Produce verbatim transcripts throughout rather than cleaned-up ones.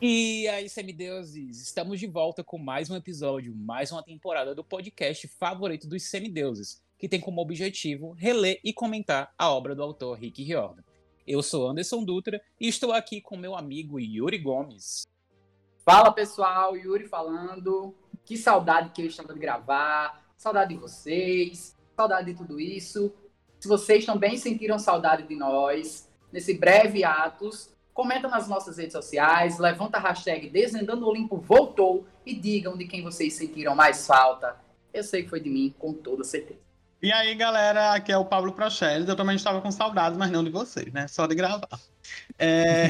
E aí, semideuses, estamos de volta com mais um episódio, mais uma temporada do podcast favorito dos semideuses, que tem como objetivo reler e comentar a obra do autor Rick Riordan. Eu sou Anderson Dutra e estou aqui com meu amigo Yuri Gomes. Fala, pessoal, Yuri falando. Que saudade que eu estava de gravar, saudade de vocês, saudade de tudo isso. Se vocês também sentiram saudade de nós, nesse breve atos, comenta nas nossas redes sociais, levanta a hashtag Desvendando Olimpo voltou e digam de quem vocês sentiram mais falta. Eu sei que foi de mim, com toda certeza. E aí, galera, aqui é o Pablo Prochelis. Eu também estava com saudades, mas não de vocês, né? Só de gravar. É...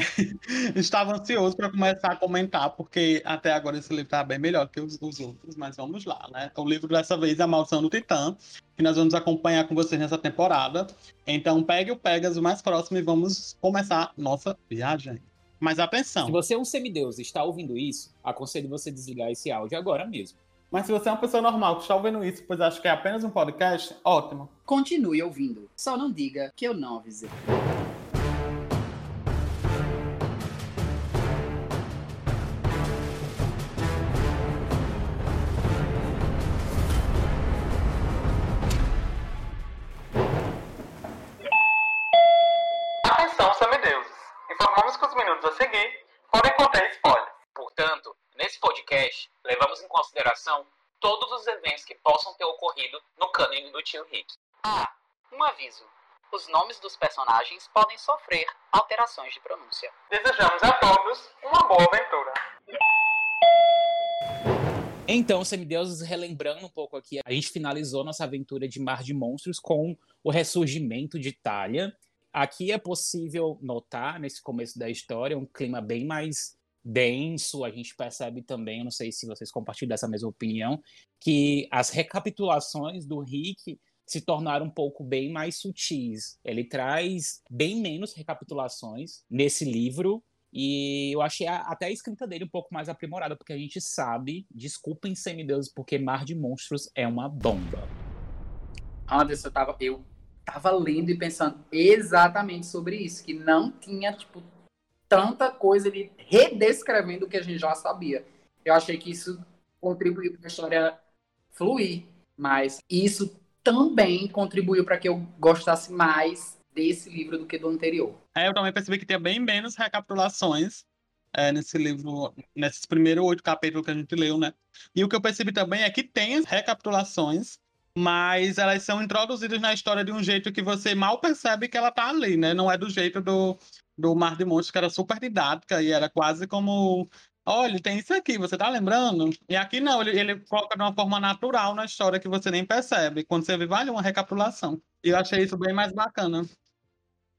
estava ansioso para começar a comentar, porque até agora esse livro está bem melhor que os, os outros, mas vamos lá, né? O livro dessa vez é A Maldição do Titã, que nós vamos acompanhar com vocês nessa temporada. Então, pegue o Pegasus mais próximo e vamos começar nossa viagem. Mas atenção! Se você é um semideus e está ouvindo isso, aconselho você desligar esse áudio agora mesmo. Mas se você é uma pessoa normal que está ouvindo isso, pois acha que é apenas um podcast, ótimo. Continue ouvindo. Só não diga que eu não avisei. Todos os eventos que possam ter ocorrido no cânone do tio Rick. Ah, um aviso. Os nomes dos personagens podem sofrer alterações de pronúncia. Desejamos a todos uma boa aventura. Então, semideuses, relembrando um pouco aqui, a gente finalizou nossa aventura de Mar de Monstros com o ressurgimento de Thalia. Aqui é possível notar, nesse começo da história, um clima bem mais... denso, a gente percebe também, eu não sei se vocês compartilham dessa mesma opinião, que as recapitulações do Rick se tornaram um pouco bem mais sutis. Ele traz bem menos recapitulações nesse livro e eu achei a, até a escrita dele um pouco mais aprimorada, porque a gente sabe, desculpem semideuses, porque Mar de Monstros é uma bomba. Anderson, eu tava, eu tava lendo e pensando exatamente sobre isso, que não tinha, tipo, tanta coisa ele redescrevendo o que a gente já sabia. Eu achei que isso contribuiu para a história fluir, mas isso também contribuiu para que eu gostasse mais desse livro do que do anterior. É, eu também percebi que tem bem menos recapitulações é, nesse livro, nesses primeiros oito capítulos que a gente leu, né? E o que eu percebi também é que tem as recapitulações, mas elas são introduzidas na história de um jeito que você mal percebe que ela tá ali, né? Não é do jeito do... do Mar de Monstros, que era super didática e era quase como, olha, tem isso aqui, você tá lembrando? E aqui não, ele, ele coloca de uma forma natural na história que você nem percebe. Quando você vê, vale uma recapitulação. E eu achei isso bem mais bacana.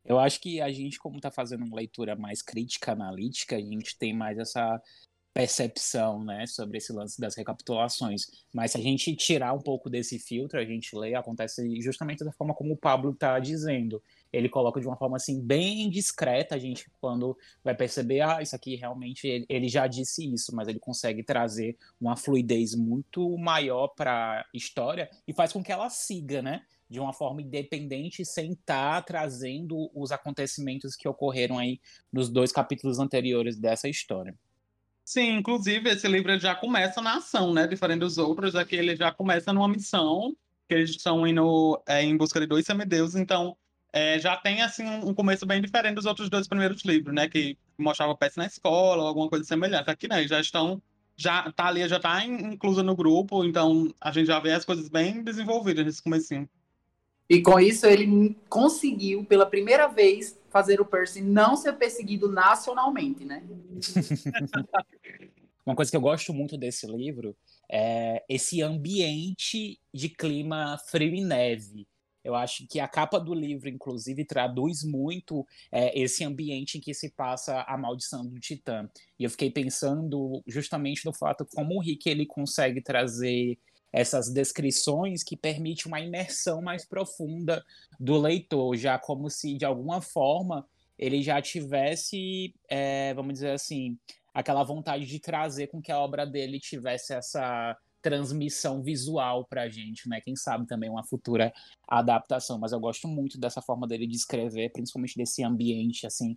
Eu acho que a gente, como tá fazendo uma leitura mais crítica, analítica, a gente tem mais essa percepção, né, sobre esse lance das recapitulações. Mas se a gente tirar um pouco desse filtro, a gente lê, acontece justamente da forma como o Pablo tá dizendo. Ele coloca de uma forma, assim, bem discreta, a gente quando vai perceber, ah, isso aqui realmente, ele, ele já disse isso, mas ele consegue trazer uma fluidez muito maior para a história e faz com que ela siga, né? De uma forma independente, sem estar trazendo os acontecimentos que ocorreram aí nos dois capítulos anteriores dessa história. Sim, inclusive, esse livro já começa na ação, né? Diferente dos outros, aqui ele já começa numa missão, que eles estão indo é, em busca de dois semideuses, então... É, já tem, assim, um começo bem diferente dos outros dois primeiros livros, né? Que mostrava peças na escola ou alguma coisa semelhante. Aqui, né? Já estão... Já, Thalia já tá inclusa no grupo, então a gente já vê as coisas bem desenvolvidas nesse comecinho. E com isso, ele conseguiu, pela primeira vez, fazer o Percy não ser perseguido nacionalmente, né? Uma coisa que eu gosto muito desse livro é esse ambiente de clima frio e neve. Eu acho que a capa do livro, inclusive, traduz muito é, esse ambiente em que se passa A Maldição do Titã. E eu fiquei pensando justamente no fato como o Rick ele consegue trazer essas descrições que permite uma imersão mais profunda do leitor, já como se, de alguma forma, ele já tivesse, é, vamos dizer assim, aquela vontade de trazer com que a obra dele tivesse essa... transmissão visual pra gente, né? Quem sabe também uma futura adaptação, mas eu gosto muito dessa forma dele descrever, principalmente desse ambiente, assim,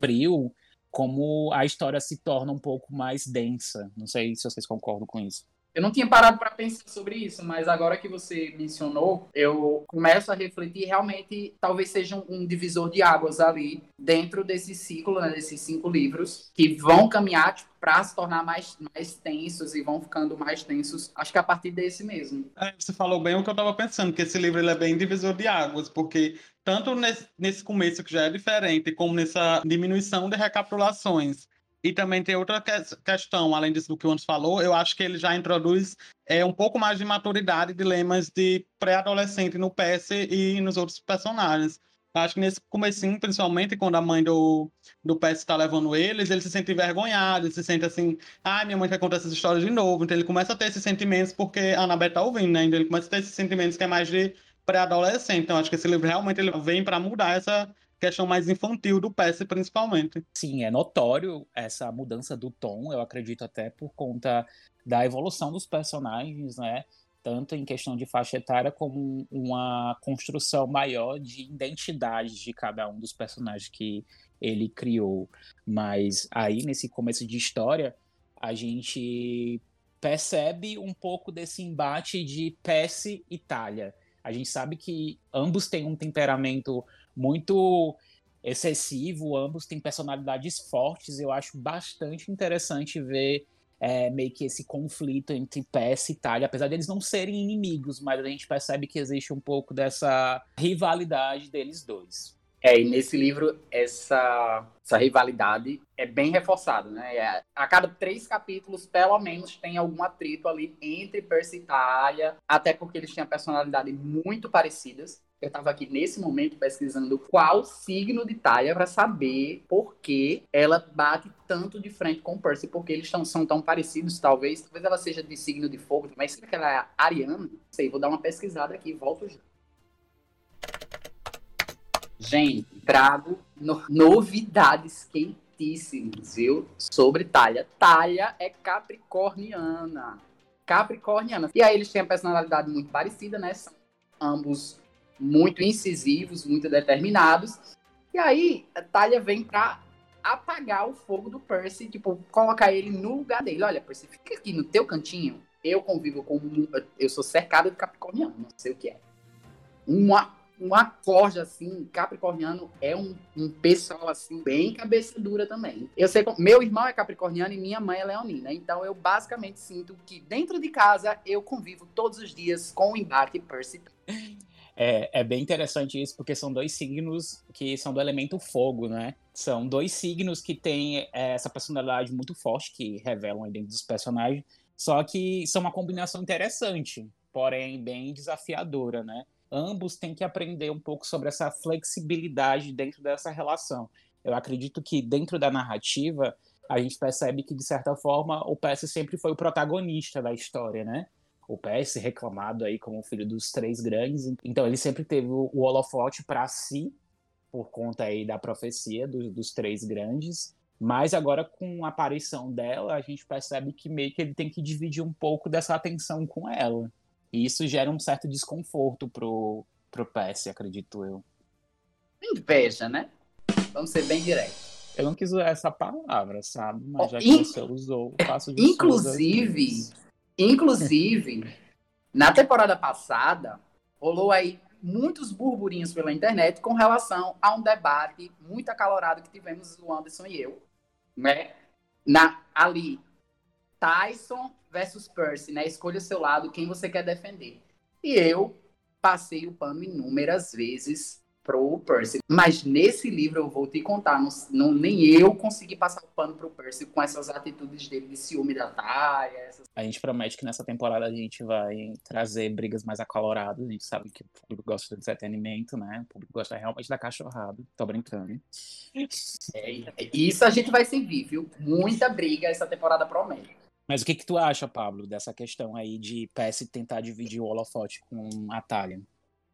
frio, como a história se torna um pouco mais densa. Não sei se vocês concordam com isso. Eu não tinha parado para pensar sobre isso, mas agora que você mencionou, eu começo a refletir, realmente, talvez seja um, um divisor de águas ali, dentro desse ciclo, né, desses cinco livros, que vão caminhar tipo, para se tornar mais, mais tensos e vão ficando mais tensos, acho que a partir desse mesmo. É, você falou bem o que eu estava pensando, que esse livro ele é bem divisor de águas, porque tanto nesse, nesse começo que já é diferente, como nessa diminuição de recapitulações, e também tem outra que- questão, além disso do que o Anderson falou, eu acho que ele já introduz é, um pouco mais de maturidade, dilemas de pré-adolescente no Percy e nos outros personagens. Eu acho que nesse comecinho, principalmente quando a mãe do, do Percy está levando eles, ele se sente envergonhado, ele se sente assim, ai, ah, minha mãe vai contar essas histórias de novo. Então ele começa a ter esses sentimentos, porque a Anabeth está ouvindo, né? Então ele começa a ter esses sentimentos que é mais de pré-adolescente. Então acho que esse livro realmente ele vem para mudar essa questão mais infantil do Percy, principalmente. Sim, é notório essa mudança do tom, eu acredito até por conta da evolução dos personagens, né? Tanto em questão de faixa etária, como uma construção maior de identidade de cada um dos personagens que ele criou. Mas aí, nesse começo de história, a gente percebe um pouco desse embate de Percy e Thalia. A gente sabe que ambos têm um temperamento muito excessivo, ambos têm personalidades fortes. Eu acho bastante interessante ver é, meio que esse conflito entre Percy e Thalia, apesar de eles não serem inimigos, mas a gente percebe que existe um pouco dessa rivalidade deles dois. É, e nesse livro essa, essa rivalidade é bem reforçada, né? É, a cada três capítulos, pelo menos, tem algum atrito ali entre Percy e Thalia, até porque eles têm personalidades muito parecidas. Eu estava aqui nesse momento pesquisando qual signo de Thalia para saber por que ela bate tanto de frente com o Percy, porque eles tão, são tão parecidos, talvez. Talvez ela seja de signo de fogo, mas será que ela é ariana? Não sei, vou dar uma pesquisada aqui, volto já. Gente, trago no- novidades quentíssimas, viu? Sobre Thalia. Thalia é capricorniana. Capricorniana. E aí eles têm a personalidade muito parecida, né? São ambos muito incisivos, muito determinados. E aí a Thalia vem pra apagar o fogo do Percy, tipo, colocar ele no lugar dele. Olha, Percy, fica aqui no teu cantinho. Eu convivo com... Eu sou cercada de capricorniano, não sei o que é. Uma... Um acorde, assim, capricorniano é um, um pessoal, assim, bem cabeça dura também. Eu sei, meu irmão é capricorniano e minha mãe é leonina, então eu basicamente sinto que dentro de casa eu convivo todos os dias com o embate Percy. É, é bem interessante isso, porque são dois signos que são do elemento fogo, né? São dois signos que têm essa personalidade muito forte, que revelam aí dentro dos personagens, só que são uma combinação interessante, porém bem desafiadora, né? Ambos têm que aprender um pouco sobre essa flexibilidade dentro dessa relação. Eu acredito que dentro da narrativa, a gente percebe que, de certa forma, o Percy sempre foi o protagonista da história, né? O Percy reclamado aí como filho dos três grandes. Então, ele sempre teve o holofote para si, por conta aí da profecia do, dos três grandes. Mas agora, com a aparição dela, a gente percebe que meio que ele tem que dividir um pouco dessa atenção com ela. E isso gera um certo desconforto pro, pro Percy, acredito eu. Inveja, né? Vamos ser bem direto. Eu não quis usar essa palavra, sabe? Mas oh, já que in... você usou, eu faço de Inclusive, inclusive, na temporada passada, rolou aí muitos burburinhos pela internet com relação a um debate muito acalorado que tivemos o Anderson e eu, né? Na, ali, Tyson versus Percy, né? Escolha o seu lado, quem você quer defender. E eu passei o pano inúmeras vezes pro Percy. Mas nesse livro eu vou te contar, não, não, nem eu consegui passar o pano pro Percy com essas atitudes dele de ciúme da Thalia. Essas... A gente promete que nessa temporada a gente vai trazer brigas mais acaloradas. A gente sabe que o público gosta de entretenimento, né? O público gosta realmente da cachorrada. Tô brincando. É, isso a gente vai servir, viu? Muita briga essa temporada promete. Mas o que que tu acha, Pablo, dessa questão aí de Percy tentar dividir o holofote com a Thalia?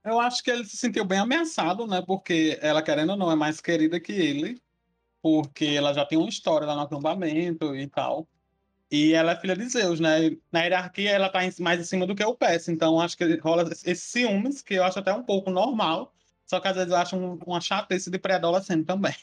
Eu acho que ele se sentiu bem ameaçado, né? Porque ela, querendo ou não, é mais querida que ele. Porque ela já tem uma história lá no acampamento e tal. E ela é filha de Zeus, né? Na hierarquia, ela tá mais em cima do que o Percy. Então, acho que rola esses ciúmes, que eu acho até um pouco normal. Só que, às vezes, eu acho uma chatice de pré-adolescente também.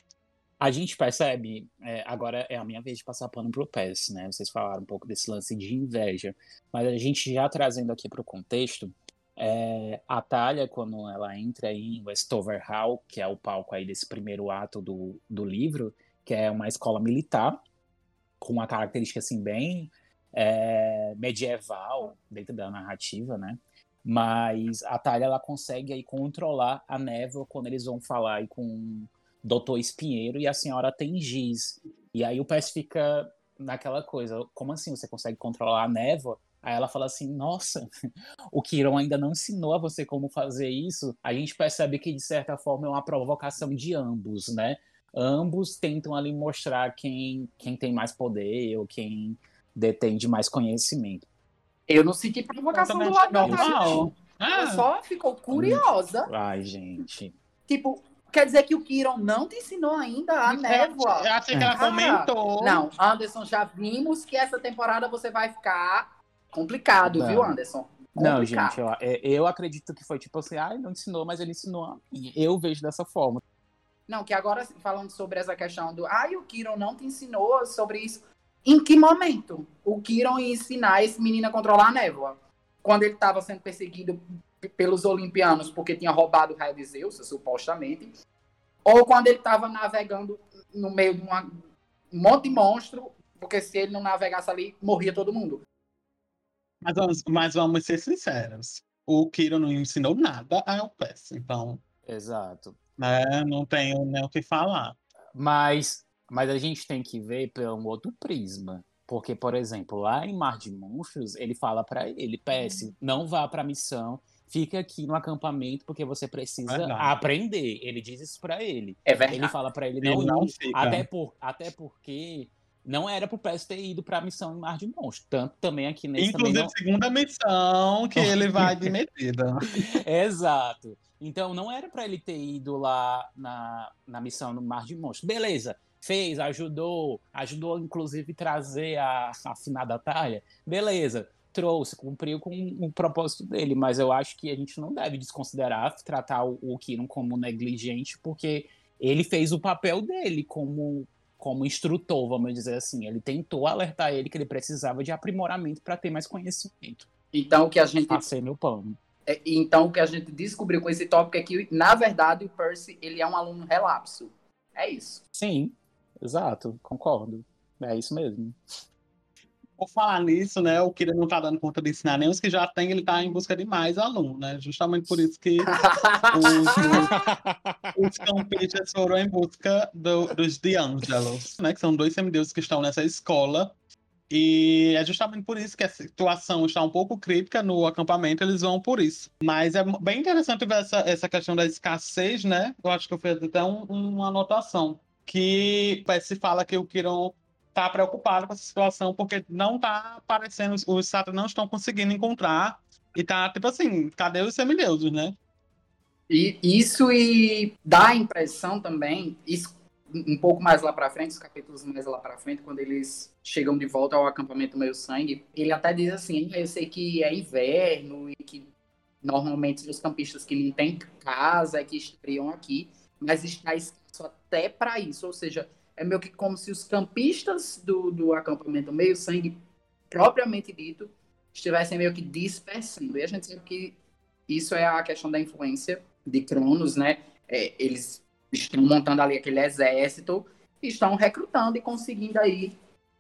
A gente percebe, é, agora é a minha vez de passar pano pro P E S, né? Vocês falaram um pouco desse lance de inveja, mas a gente já trazendo aqui pro contexto, é, a Thalia, quando ela entra em Westover Hall, que é o palco aí desse primeiro ato do, do livro, que é uma escola militar, com uma característica assim bem é, medieval dentro da narrativa, né? Mas a Thalia, ela consegue aí controlar a névoa quando eles vão falar aí com doutor Espinheiro e a senhora tem giz. E aí o P S fica naquela coisa, como assim você consegue controlar a névoa? Aí ela fala assim, nossa, o Quíron ainda não ensinou a você como fazer isso. A gente percebe que, de certa forma, é uma provocação de ambos, né? Ambos tentam ali mostrar quem, quem tem mais poder ou quem detém de mais conhecimento. Eu não senti provocação do lado, não. não. Ah. Eu só ficou curiosa. Ai, gente. Tipo... Quer dizer que o Quíron não te ensinou ainda a névoa? Eu achei que ela comentou. Não, Anderson, já vimos que essa temporada você vai ficar complicado, não. Viu, Anderson? Complicado. Não, gente, eu, eu acredito que foi tipo assim, ah, ele não ensinou, mas ele ensinou. Eu vejo dessa forma. Não, que agora falando sobre essa questão do, ah, e o Quíron não te ensinou sobre isso. Em que momento o Quíron ia ensinar esse menino a controlar a névoa? Quando ele estava sendo perseguido pelos olimpianos porque tinha roubado o raio de Zeus, supostamente, ou quando ele estava navegando no meio de uma, um monte de monstro, porque se ele não navegasse ali, morria todo mundo. Mas vamos, mas vamos ser sinceros, o Quíron não ensinou nada ao P E S, então... Exato. Né, não tenho nem o que falar. Mas, mas a gente tem que ver por um outro prisma. Porque, por exemplo, lá em Mar de Monstros, ele fala para ele, P S, não vá para a missão, fica aqui no acampamento porque você precisa verdade. Aprender. Ele diz isso para ele. É verdade. Ele fala para ele, não, ele não fica. Até, por, até porque não era pro P S ter ido para a missão em Mar de Monstros. Tanto também aqui nesse... Inclusive, não... segunda missão que ele vai de medida. Exato. Então, não era para ele ter ido lá na, na missão no Mar de Monstros. Beleza. Fez, ajudou, ajudou inclusive trazer a, a afinada Thalia, beleza, trouxe, cumpriu com o propósito dele, mas eu acho que a gente não deve desconsiderar, tratar o, o Quíron como negligente, porque ele fez o papel dele como, como instrutor, vamos dizer assim, ele tentou alertar ele que ele precisava de aprimoramento para ter mais conhecimento. Então o que a gente... Passei meu pano. É, então o que a gente descobriu com esse tópico é que, na verdade, o Percy, ele é um aluno relapso, é isso. Sim. Exato, concordo. É isso mesmo. Por falar nisso, né, o Quíron não tá dando conta de ensinar nem os que já tem, ele tá em busca de mais aluno, né? Justamente por isso que os, os campistas foram em busca do, dos The Angelos, né? Que são dois semideuses que estão nessa escola. E é justamente por isso que a situação está um pouco crítica no acampamento, eles vão por isso. Mas é bem interessante ver essa, essa questão da escassez, né? Eu acho que eu fiz até um, uma anotação. Que se fala que o Quíron está preocupado com essa situação, porque não está aparecendo, os sátrapas não estão conseguindo encontrar, e tá tipo assim, cadê os semideuses, né? E isso e dá a impressão também, isso, um pouco mais lá para frente, os capítulos mais lá para frente, quando eles chegam de volta ao acampamento meio-sangue, ele até diz assim, eu sei que é inverno, e que normalmente os campistas que não têm casa, que estariam aqui, mas está escasso até para isso, ou seja, é meio que como se os campistas do, do acampamento meio-sangue, propriamente dito, estivessem meio que dispersando. E a gente sabe que isso é a questão da influência de Cronos, né? É, eles estão montando ali aquele exército, estão recrutando e conseguindo aí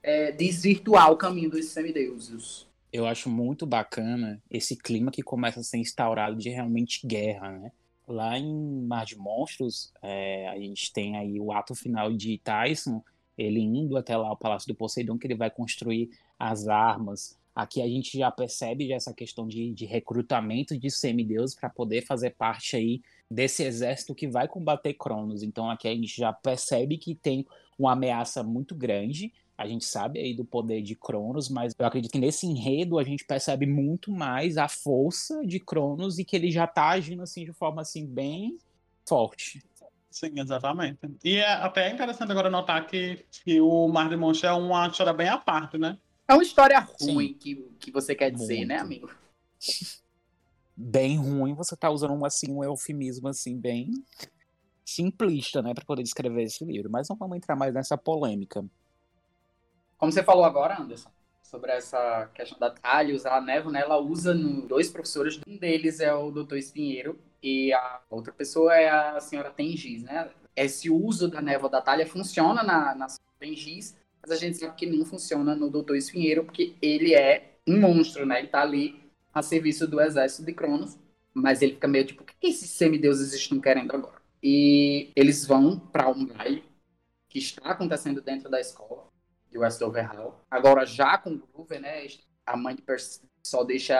é, desvirtuar o caminho dos semideuses. Eu acho muito bacana esse clima que começa a ser instaurado de realmente guerra, né? Lá em Mar de Monstros, é, a gente tem aí o ato final de Tyson, ele indo até lá ao Palácio do Poseidon, que ele vai construir as armas. Aqui a gente já percebe já essa questão de, de recrutamento de semideuses para poder fazer parte aí desse exército que vai combater Cronos. Então aqui a gente já percebe que tem uma ameaça muito grande. A gente sabe aí do poder de Cronos, mas eu acredito que nesse enredo a gente percebe muito mais a força de Cronos e que ele já tá agindo assim de forma assim bem forte. Sim, exatamente. E é até interessante agora notar que, que o Mar de Monstros é uma história bem à parte, né? É uma história ruim que, que você quer dizer, muito. Né, amigo? Bem ruim, você tá usando um, assim, um eufemismo assim bem... simplista, né, para poder descrever esse livro, mas não vamos entrar mais nessa polêmica. Como você falou agora, Anderson, sobre essa questão da Thalia usar a névoa, né, ela usa no, dois professores, um deles é o doutor Espinheiro e a outra pessoa é a senhora Tengiz, né? Esse uso da névoa da Thalia funciona na, na senhora Tengiz, mas a gente sabe que não funciona no doutor Espinheiro, porque ele é um monstro, né? Ele tá ali a serviço do exército de Cronos, mas ele fica meio tipo, o que esses semideuses estão querendo agora? E eles vão para um baile que está acontecendo dentro da escola de Westover Hall. Agora já com o Groover, né? A mãe de Percy só deixa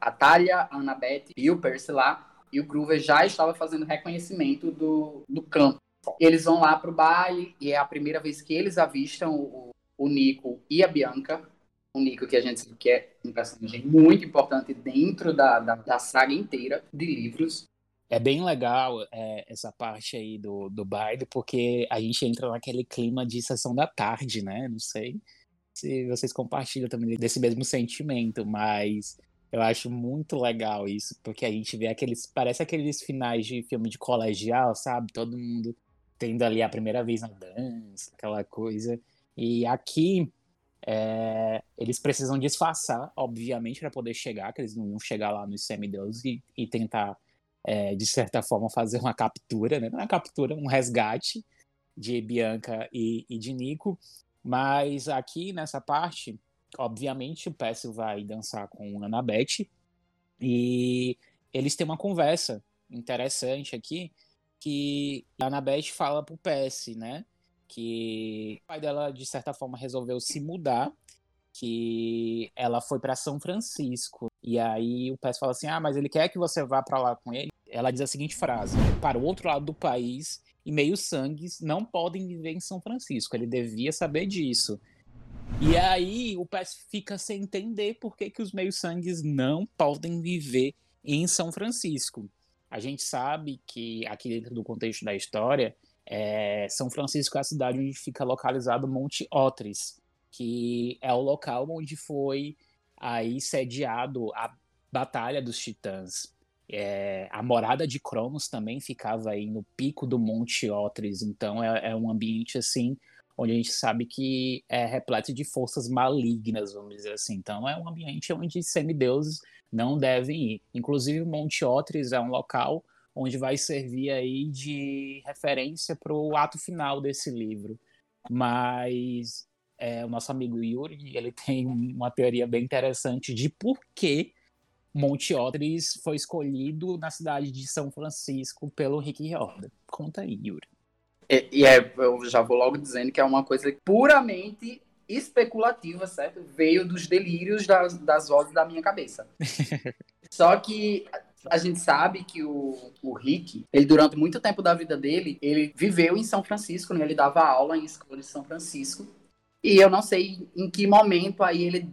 a Thalia, a Annabeth e o Percy lá. E o Groover já estava fazendo reconhecimento do, do campo. Eles vão lá pro baile e é a primeira vez que eles avistam o, o Nico e a Bianca. O Nico, que a gente sabe que é um personagem muito importante dentro da, da, da saga inteira de livros. É bem legal é, essa parte aí do, do baile, porque a gente entra naquele clima de sessão da tarde, né? Não sei se vocês compartilham também desse mesmo sentimento, mas eu acho muito legal isso, porque a gente vê aqueles... Parece aqueles finais de filme de colegial, sabe? Todo mundo tendo ali a primeira vez na dança, aquela coisa. E aqui... É, eles precisam disfarçar, obviamente, para poder chegar, que eles não iam chegar lá nos semideuses e, e tentar, é, de certa forma, fazer uma captura, né? Não é uma captura, um resgate de Bianca e, e de Nico. Mas aqui, nessa parte, obviamente, o Percy vai dançar com a Annabeth e eles têm uma conversa interessante aqui, que a Annabeth fala pro Percy, né? Que o pai dela, de certa forma, resolveu se mudar, que ela foi para São Francisco. E aí o Percy fala assim, ah, mas ele quer que você vá para lá com ele. Ela diz a seguinte frase, para o outro lado do país, e meios-sangues não podem viver em São Francisco, ele devia saber disso. E aí o Percy fica sem entender por que, que os meios-sangues não podem viver em São Francisco. A gente sabe que, aqui dentro do contexto da história, É, São Francisco é a cidade onde fica localizado Monte Otris, que é o local onde foi aí sediado a Batalha dos Titãs. É, a morada de Cronos também ficava aí no pico do Monte Otris, então é, é um ambiente assim, onde a gente sabe que é repleto de forças malignas, vamos dizer assim. Então é um ambiente onde semideuses não devem ir. Inclusive Monte Otris é um local onde vai servir aí de referência para o ato final desse livro. Mas é, o nosso amigo Yuri, ele tem uma teoria bem interessante de por que Monte Otris foi escolhido na cidade de São Francisco pelo Rick Riordan. Conta aí, Yuri. E, e é, eu já vou logo dizendo que é uma coisa puramente especulativa, certo? Veio dos delírios das, das vozes da minha cabeça. Só que... A gente sabe que o, o Rick, ele durante muito tempo da vida dele, ele viveu em São Francisco, né? Ele dava aula em escola de São Francisco. E eu não sei em que momento aí ele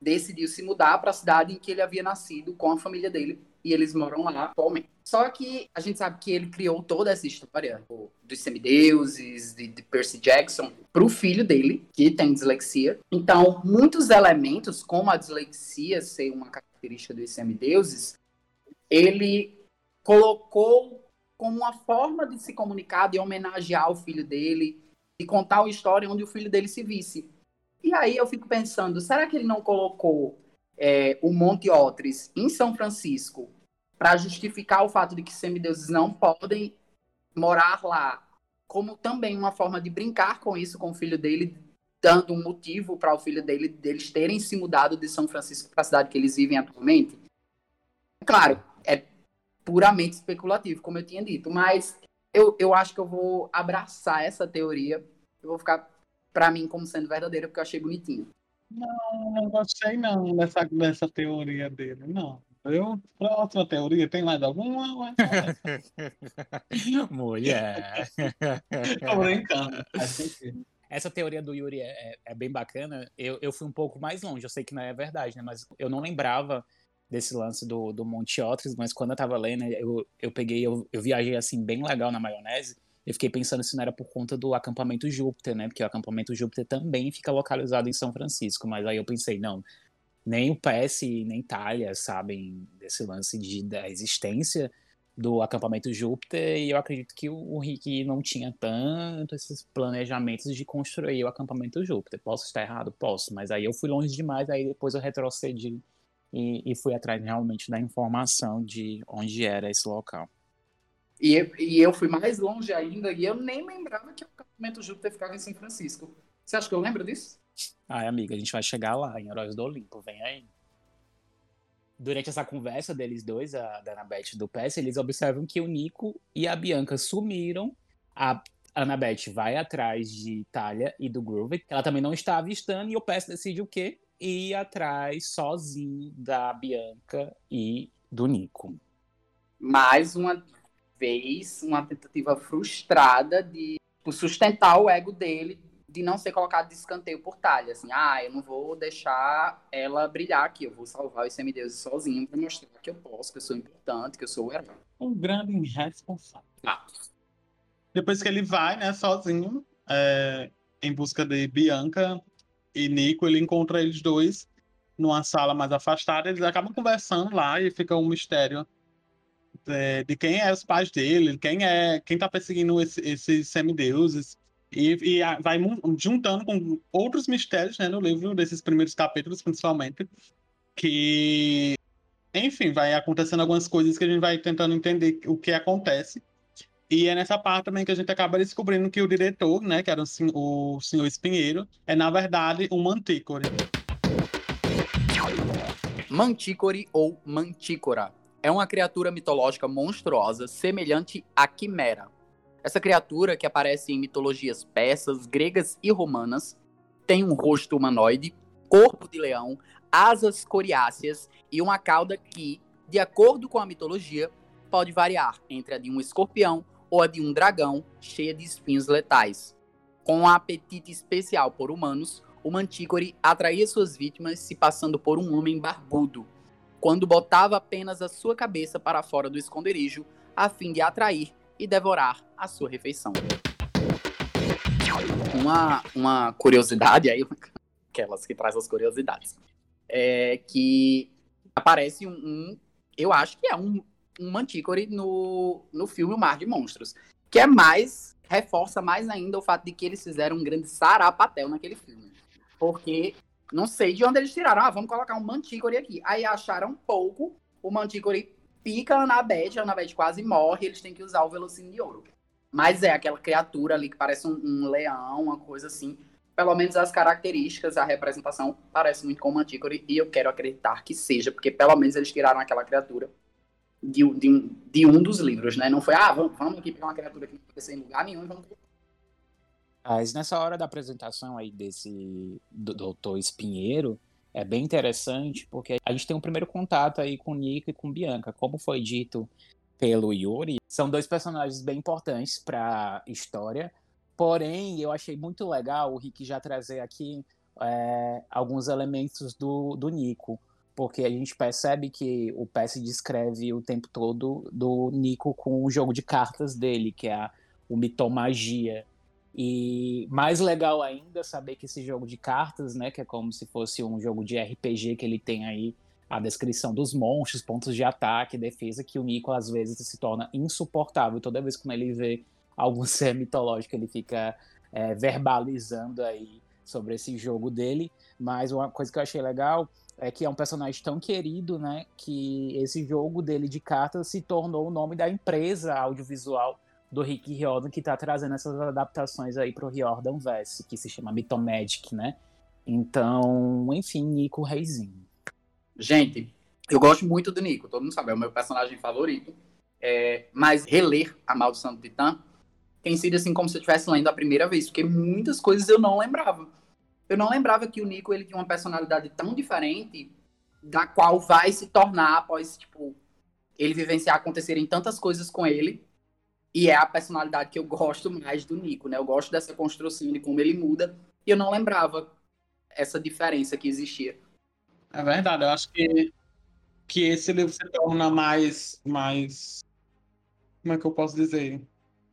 decidiu se mudar para a cidade em que ele havia nascido com a família dele. E eles moram lá atualmente. Só que a gente sabe que ele criou toda essa história dos semideuses, de, de Percy Jackson, para o filho dele, que tem dislexia. Então, muitos elementos, como a dislexia ser uma característica dos semideuses, ele colocou como uma forma de se comunicar, de homenagear o filho dele, de contar uma história onde o filho dele se visse. E aí eu fico pensando, será que ele não colocou é, o Monte Otris em São Francisco para justificar o fato de que semideuses não podem morar lá, como também uma forma de brincar com isso com o filho dele, dando um motivo para o filho dele, deles terem se mudado de São Francisco para a cidade que eles vivem atualmente? Claro, é puramente especulativo, como eu tinha dito, mas eu, eu acho que eu vou abraçar essa teoria, eu vou ficar pra mim como sendo verdadeira, porque eu achei bonitinho. Não, não gostei não dessa, dessa teoria dele, não. Eu, próxima teoria, tem mais alguma? Mulher! Tô brincando. Essa teoria do Yuri é, é bem bacana, eu, eu fui um pouco mais longe, eu sei que não é verdade, né? Mas eu não lembrava desse lance do, do Monte Otris, mas quando eu tava lendo, eu, eu peguei, eu, eu viajei assim, bem legal na maionese, eu fiquei pensando se não era por conta do acampamento Júpiter, né, porque o acampamento Júpiter também fica localizado em São Francisco, mas aí eu pensei, não, nem o P S, nem Thalia sabem desse lance de, da existência do acampamento Júpiter, e eu acredito que o Rick não tinha tanto esses planejamentos de construir o acampamento Júpiter. Posso estar errado? Posso, mas aí eu fui longe demais, aí depois eu retrocedi e, e fui atrás realmente da informação de onde era esse local. E eu, e eu fui mais longe ainda, e eu nem lembrava que o acampamento Júpiter ficava em São Francisco. Você acha que eu lembro disso? Ai, amiga, a gente vai chegar lá em Heróis do Olimpo, vem aí. Durante essa conversa deles dois, a Annabeth e do Percy, eles observam que o Nico e a Bianca sumiram. A Annabeth vai atrás de Thalia e do Groove, que ela também não está avistando, e o Percy decide o quê? Ir atrás sozinho da Bianca e do Nico. Mais uma vez, uma tentativa frustrada de sustentar o ego dele, de não ser colocado de escanteio por Thalia, assim, ah, eu não vou deixar ela brilhar aqui, eu vou salvar os semideuses sozinho pra mostrar que eu posso, que eu sou importante, que eu sou o herói. Um grande irresponsável. Ah. Depois que ele vai, né, sozinho, é, em busca de Bianca e Nico, ele encontra eles dois numa sala mais afastada, eles acabam conversando lá e fica um mistério de, de quem é os pais dele, quem é, quem tá perseguindo esse, esses semideuses. E, e vai juntando com outros mistérios, né, no livro, desses primeiros capítulos, principalmente, que, enfim, vai acontecendo algumas coisas que a gente vai tentando entender o que acontece. E é nessa parte também que a gente acaba descobrindo que o diretor, né, que era o, sen- o senhor Espinheiro, é, na verdade, um Manticore. Manticore ou Mantícora é uma criatura mitológica monstruosa semelhante à Quimera. Essa criatura, que aparece em mitologias persas, gregas e romanas, tem um rosto humanoide, corpo de leão, asas coriáceas e uma cauda que, de acordo com a mitologia, pode variar entre a de um escorpião ou a de um dragão, cheia de espinhos letais. Com um apetite especial por humanos, o Manticore atraía suas vítimas se passando por um homem barbudo, quando botava apenas a sua cabeça para fora do esconderijo, a fim de atrair e devorar a sua refeição. Uma, uma curiosidade aí, aquelas que trazem as curiosidades, é que aparece um, um eu acho que é um, um Manticore no, no filme O Mar de Monstros, que é mais, reforça mais ainda o fato de que eles fizeram um grande sarapatel naquele filme, porque não sei de onde eles tiraram, ah, vamos colocar um Manticore aqui, aí acharam um pouco, o Manticore pica a Annabeth, a Annabeth quase morre, eles têm que usar o velocínio de ouro. Mas é aquela criatura ali que parece um, um leão, uma coisa assim. Pelo menos as características, a representação parece muito com o Manticore, e eu quero acreditar que seja, porque pelo menos eles tiraram aquela criatura de, de, de um dos livros, né? Não foi, ah, vamos, vamos aqui pegar uma criatura que não apareceu em lugar nenhum e vamos... Mas nessa hora da apresentação aí desse doutor Espinheiro, é bem interessante, porque a gente tem um primeiro contato aí com o Nico e com Bianca. Como foi dito pelo Yuri, são dois personagens bem importantes para a história. Porém, eu achei muito legal o Rick já trazer aqui é, alguns elementos do, do Nico. Porque a gente percebe que o Percy descreve o tempo todo do Nico com o jogo de cartas dele, que é a, o Mythomagia. E mais legal ainda saber que esse jogo de cartas, né, que é como se fosse um jogo de R P G, que ele tem aí a descrição dos monstros, pontos de ataque, defesa, que o Nico às vezes se torna insuportável. Toda vez que ele vê algum ser mitológico, ele fica é, verbalizando aí sobre esse jogo dele. Mas uma coisa que eu achei legal é que é um personagem tão querido, né, que esse jogo dele de cartas se tornou o nome da empresa audiovisual do Rick Riordan, que está trazendo essas adaptações aí para o Riordanverse, que se chama Mythomagic, né? Então, enfim, Nico Reizinho. Gente, eu gosto muito do Nico, todo mundo sabe, é o meu personagem favorito, é, mas reler A Maldição do Titã tem sido assim como se eu estivesse lendo a primeira vez, porque muitas coisas eu não lembrava. Eu não lembrava que o Nico, ele tinha uma personalidade tão diferente, da qual vai se tornar após, tipo, ele vivenciar acontecerem tantas coisas com ele. E é a personalidade que eu gosto mais do Nico, né? Eu gosto dessa construção de como ele muda. E eu não lembrava essa diferença que existia. É verdade. Eu acho que, que esse livro se torna mais, mais... Como é que eu posso dizer?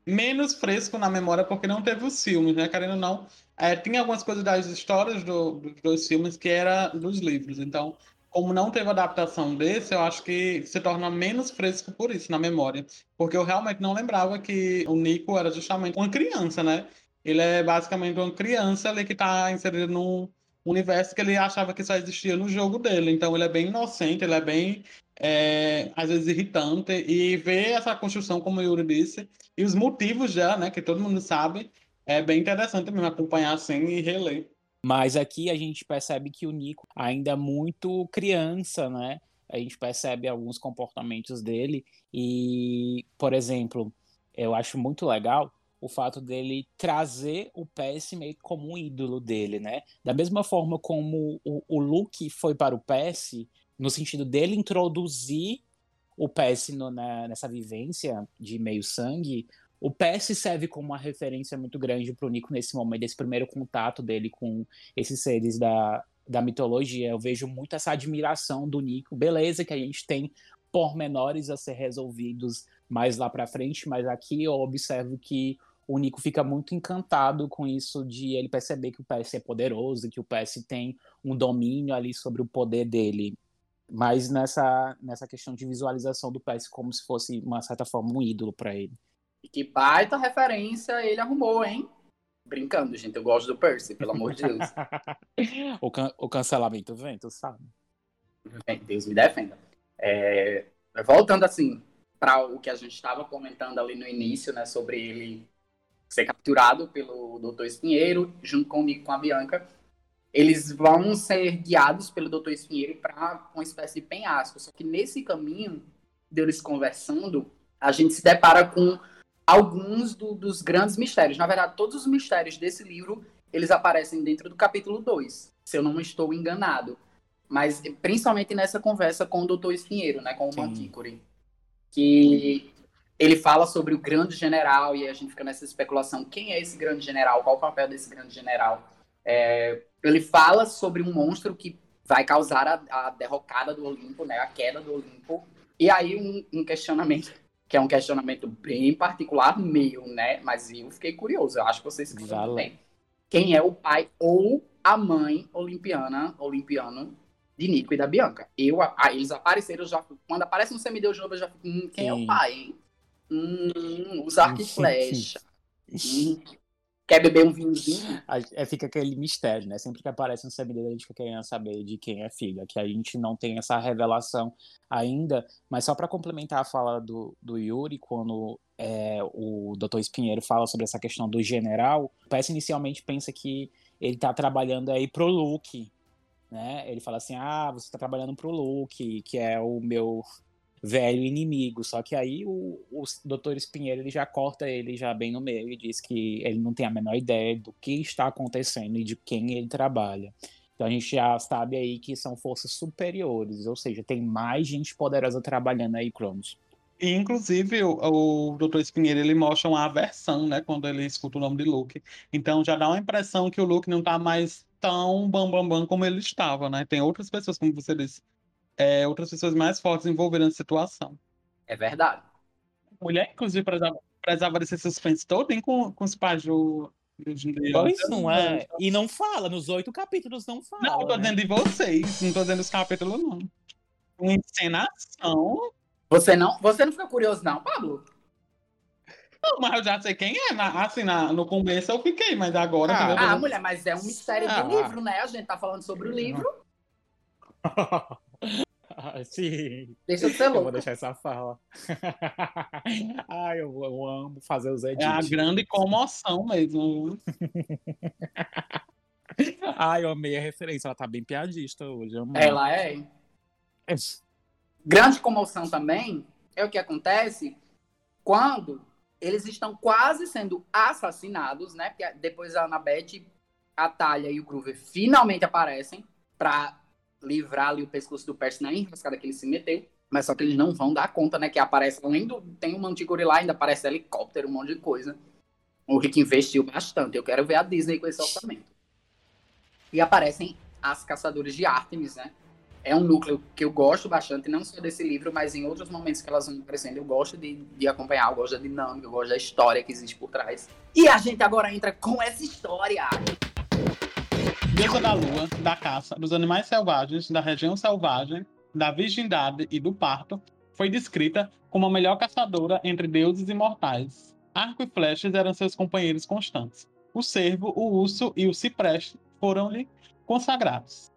Menos fresco na memória, porque não teve os filmes, né? Querendo ou não, é, tinha algumas coisas das histórias do, dos dois filmes que era dos livros. Então, como não teve adaptação desse, eu acho que se torna menos fresco por isso, na memória. Porque eu realmente não lembrava que o Nico era justamente uma criança, né? Ele é basicamente uma criança ali que tá inserida num universo que ele achava que só existia no jogo dele. Então ele é bem inocente, ele é bem, é, às vezes, irritante. E ver essa construção, como o Yuri disse, e os motivos já, né, que todo mundo sabe, é bem interessante mesmo acompanhar assim e reler. Mas aqui a gente percebe que o Nico ainda é muito criança, né? A gente percebe alguns comportamentos dele e, por exemplo, eu acho muito legal o fato dele trazer o Percy meio como um ídolo dele, né? Da mesma forma como o, o Luke foi para o Percy, no sentido dele introduzir o Percy no, na, nessa vivência de meio-sangue, o Percy serve como uma referência muito grande para o Nico nesse momento, esse primeiro contato dele com esses seres da, da mitologia. Eu vejo muito essa admiração do Nico. Beleza que a gente tem pormenores a ser resolvidos mais lá para frente, mas aqui eu observo que o Nico fica muito encantado com isso de ele perceber que o Percy é poderoso, que o Percy tem um domínio ali sobre o poder dele. Mas nessa, nessa questão de visualização do Percy como se fosse, de uma certa forma, um ídolo para ele. E que baita referência ele arrumou, hein? Brincando, gente. Eu gosto do Percy, pelo amor de Deus. o, can- o cancelamento vem, tu sabe? Bem, Deus me defenda. É... Voltando, assim, para o que a gente estava comentando ali no início, né? Sobre ele ser capturado pelo doutor Espinheiro, junto com o Nico e com a Bianca. Eles vão ser guiados pelo doutor Espinheiro para uma espécie de penhasco. Só que nesse caminho deles conversando, a gente se depara com alguns do, dos grandes mistérios. Na verdade, todos os mistérios desse livro, eles aparecem dentro do capítulo dois, se eu não estou enganado. Mas principalmente nessa conversa com o doutor Espinheiro, né, com o Manticore, que ele fala sobre o grande general, e a gente fica nessa especulação, quem é esse grande general, qual o papel desse grande general? É, ele fala sobre um monstro que vai causar a, a derrocada do Olimpo, né, a queda do Olimpo, e aí um, um questionamento... que é um questionamento bem particular meu, né? Mas eu fiquei curioso, eu acho que vocês vale. Bem. Quem é o pai ou a mãe olimpiana, olimpiano de Nico e da Bianca? Eu, aí eles apareceram, já, quando aparece um semideus novo, eu já fico, hum, quem Sim. é o pai, hein? Hum, os arco e flecha. Hum, quer beber um vinhozinho? É, fica aquele mistério, né? Sempre que aparece um semideus, a gente fica querendo saber de quem é filha, que a gente não tem essa revelação ainda, mas só para complementar a fala do, do Yuri, quando é, o doutor Espinheiro fala sobre essa questão do general, o Percy inicialmente pensa que ele tá trabalhando aí pro Luke, né? Ele fala assim, ah, você tá trabalhando pro Luke, que é o meu velho inimigo, só que aí o, o doutor Espinheiro, ele já corta ele já bem no meio e diz que ele não tem a menor ideia do que está acontecendo e de quem ele trabalha. Então a gente já sabe aí que são forças superiores, ou seja, tem mais gente poderosa trabalhando aí, Cronos. E, inclusive, o, o doutor Espinheiro, ele mostra uma aversão, né, quando ele escuta o nome de Luke. Então já dá uma impressão que o Luke não tá mais tão bam, bam, bam como ele estava, né? Tem outras pessoas, como você disse, é, outras pessoas mais fortes envolvidas na situação. É verdade. A mulher, inclusive, precisava, precisava desse suspense todo, hein, com, com os pais do... Pois não é. E não fala, nos oito capítulos não fala. Não, eu tô dizendo, né, de vocês, não tô dizendo dos capítulos, não. Uma encenação. Você não, você não fica curioso, não, Pablo? Não, mas eu já sei quem é. Na, assim, na, no começo eu fiquei, mas agora. Ah, ah não... mulher, mas é um mistério ah. do livro, né? A gente tá falando sobre o livro. Ah, sim. Deixa eu ser louco. Eu vou deixar essa fala. Ai, eu, eu amo fazer os edits. É a grande comoção mesmo. Ai, eu amei a referência. Ela tá bem piadista hoje. Amor. Ela é. é. Grande comoção também é o que acontece quando eles estão quase sendo assassinados, né? Porque depois a Annabeth, a Thalia e o Groover finalmente aparecem pra livrar ali o pescoço do Percy na enrascada que ele se meteu, mas só que eles não vão dar conta, né, que aparece, além do, tem um Manticore lá, ainda aparece helicóptero, um monte de coisa. O Rick investiu bastante, eu quero ver a Disney com esse orçamento. E aparecem as Caçadoras de Ártemis, né, é um núcleo que eu gosto bastante, não só desse livro, mas em outros momentos que elas vão aparecendo, eu gosto de, de acompanhar, eu gosto da dinâmica, eu gosto da história que existe por trás. E a gente agora entra com essa história! deusa da lua, da caça, dos animais selvagens, da região selvagem, da virgindade e do parto, foi descrita como a melhor caçadora entre deuses imortais. Arco e flechas eram seus companheiros constantes. O cervo, o urso e o cipreste foram-lhe consagrados.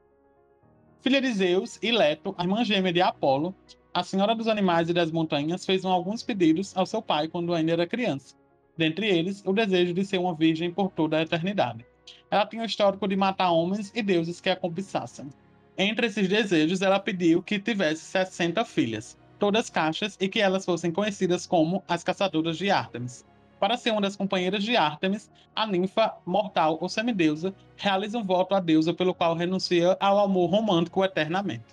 Filha de Zeus e Leto, a irmã gêmea de Apolo, a senhora dos animais e das montanhas, fez alguns pedidos ao seu pai quando ainda era criança. Dentre eles, o desejo de ser uma virgem por toda a eternidade. Ela tinha o histórico de matar homens e deuses que a cobiçassem. Entre esses desejos, ela pediu que tivesse sessenta filhas, todas caixas, e que elas fossem conhecidas como as Caçadoras de Ártemis. Para ser uma das companheiras de Ártemis, a ninfa, mortal ou semideusa, realiza um voto à deusa pelo qual renuncia ao amor romântico eternamente.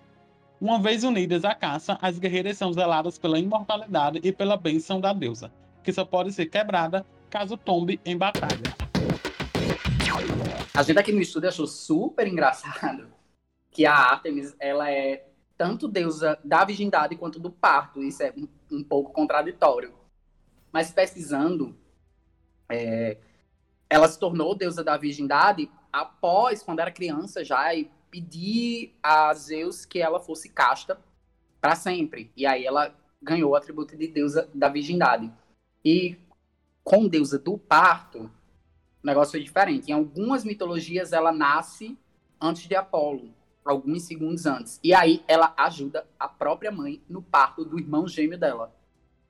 Uma vez unidas à caça, as guerreiras são zeladas pela imortalidade e pela bênção da deusa, que só pode ser quebrada caso tombe em batalha. A gente aqui no estúdio achou super engraçado que a Ártemis, ela é tanto deusa da virgindade quanto do parto. Isso é um, um pouco contraditório. Mas pesquisando, é, ela se tornou deusa da virgindade após, quando era criança já, e pedir a Zeus que ela fosse casta para sempre. E aí ela ganhou o atributo de deusa da virgindade. E com deusa do parto, o negócio foi diferente. Em algumas mitologias, ela nasce antes de Apolo, alguns segundos antes. E aí ela ajuda a própria mãe no parto do irmão gêmeo dela.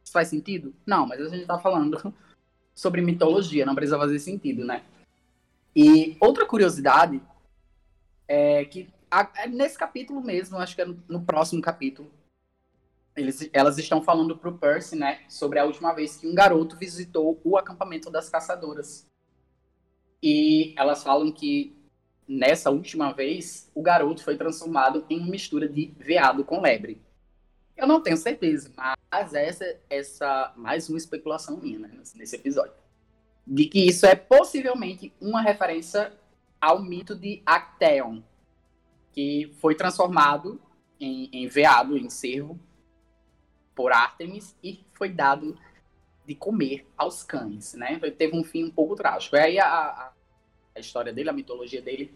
Isso faz sentido? Não, mas a gente tá falando sobre mitologia, não precisa fazer sentido, né? E outra curiosidade é que a, nesse capítulo mesmo, acho que é no, no próximo capítulo, eles, elas estão falando pro Percy, né, sobre a última vez que um garoto visitou o acampamento das caçadoras. E elas falam que nessa última vez, o garoto foi transformado em uma mistura de veado com lebre. Eu não tenho certeza, mas essa essa mais uma especulação minha, né, nesse episódio. De que isso é possivelmente uma referência ao mito de Actéon, que foi transformado em, em veado, em cervo, por Ártemis e foi dado de comer aos cães, né? Teve um fim um pouco trágico. E aí a, a, a história dele, a mitologia dele,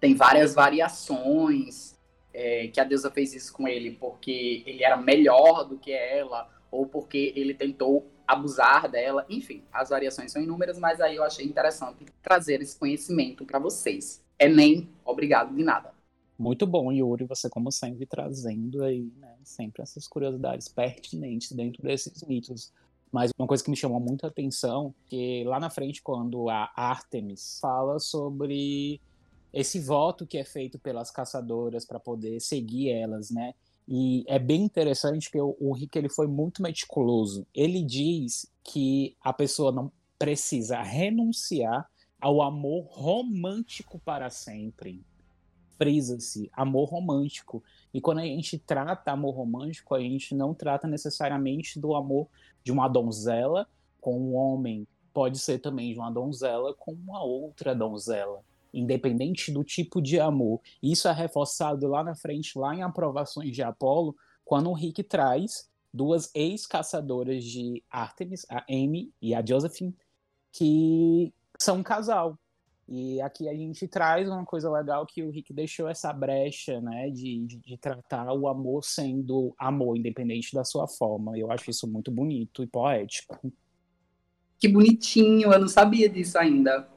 tem várias variações. É, que a deusa fez isso com ele porque ele era melhor do que ela ou porque ele tentou abusar dela. Enfim, as variações são inúmeras, mas aí eu achei interessante trazer esse conhecimento para vocês. É nem obrigado de nada. Muito bom, Yuri, você como sempre trazendo aí, né, sempre essas curiosidades pertinentes dentro desses mitos. Mas uma coisa que me chamou muita atenção é que lá na frente, quando a Ártemis fala sobre esse voto que é feito pelas caçadoras para poder seguir elas, né? E é bem interessante que o, o Rick ele foi muito meticuloso. Ele diz que a pessoa não precisa renunciar ao amor romântico para sempre. Frisa-se, amor romântico. E quando a gente trata amor romântico, a gente não trata necessariamente do amor de uma donzela com um homem. Pode ser também de uma donzela com uma outra donzela. Independente do tipo de amor. Isso é reforçado lá na frente, lá em Aprovações de Apolo, quando o Rick traz duas ex-caçadoras de Ártemis, a Amy e a Josephine, que são um casal. E aqui a gente traz uma coisa legal que o Rick deixou essa brecha, né, de, de, de tratar o amor sendo amor, independente da sua forma. Eu acho isso muito bonito e poético. Que bonitinho, eu não sabia disso ainda.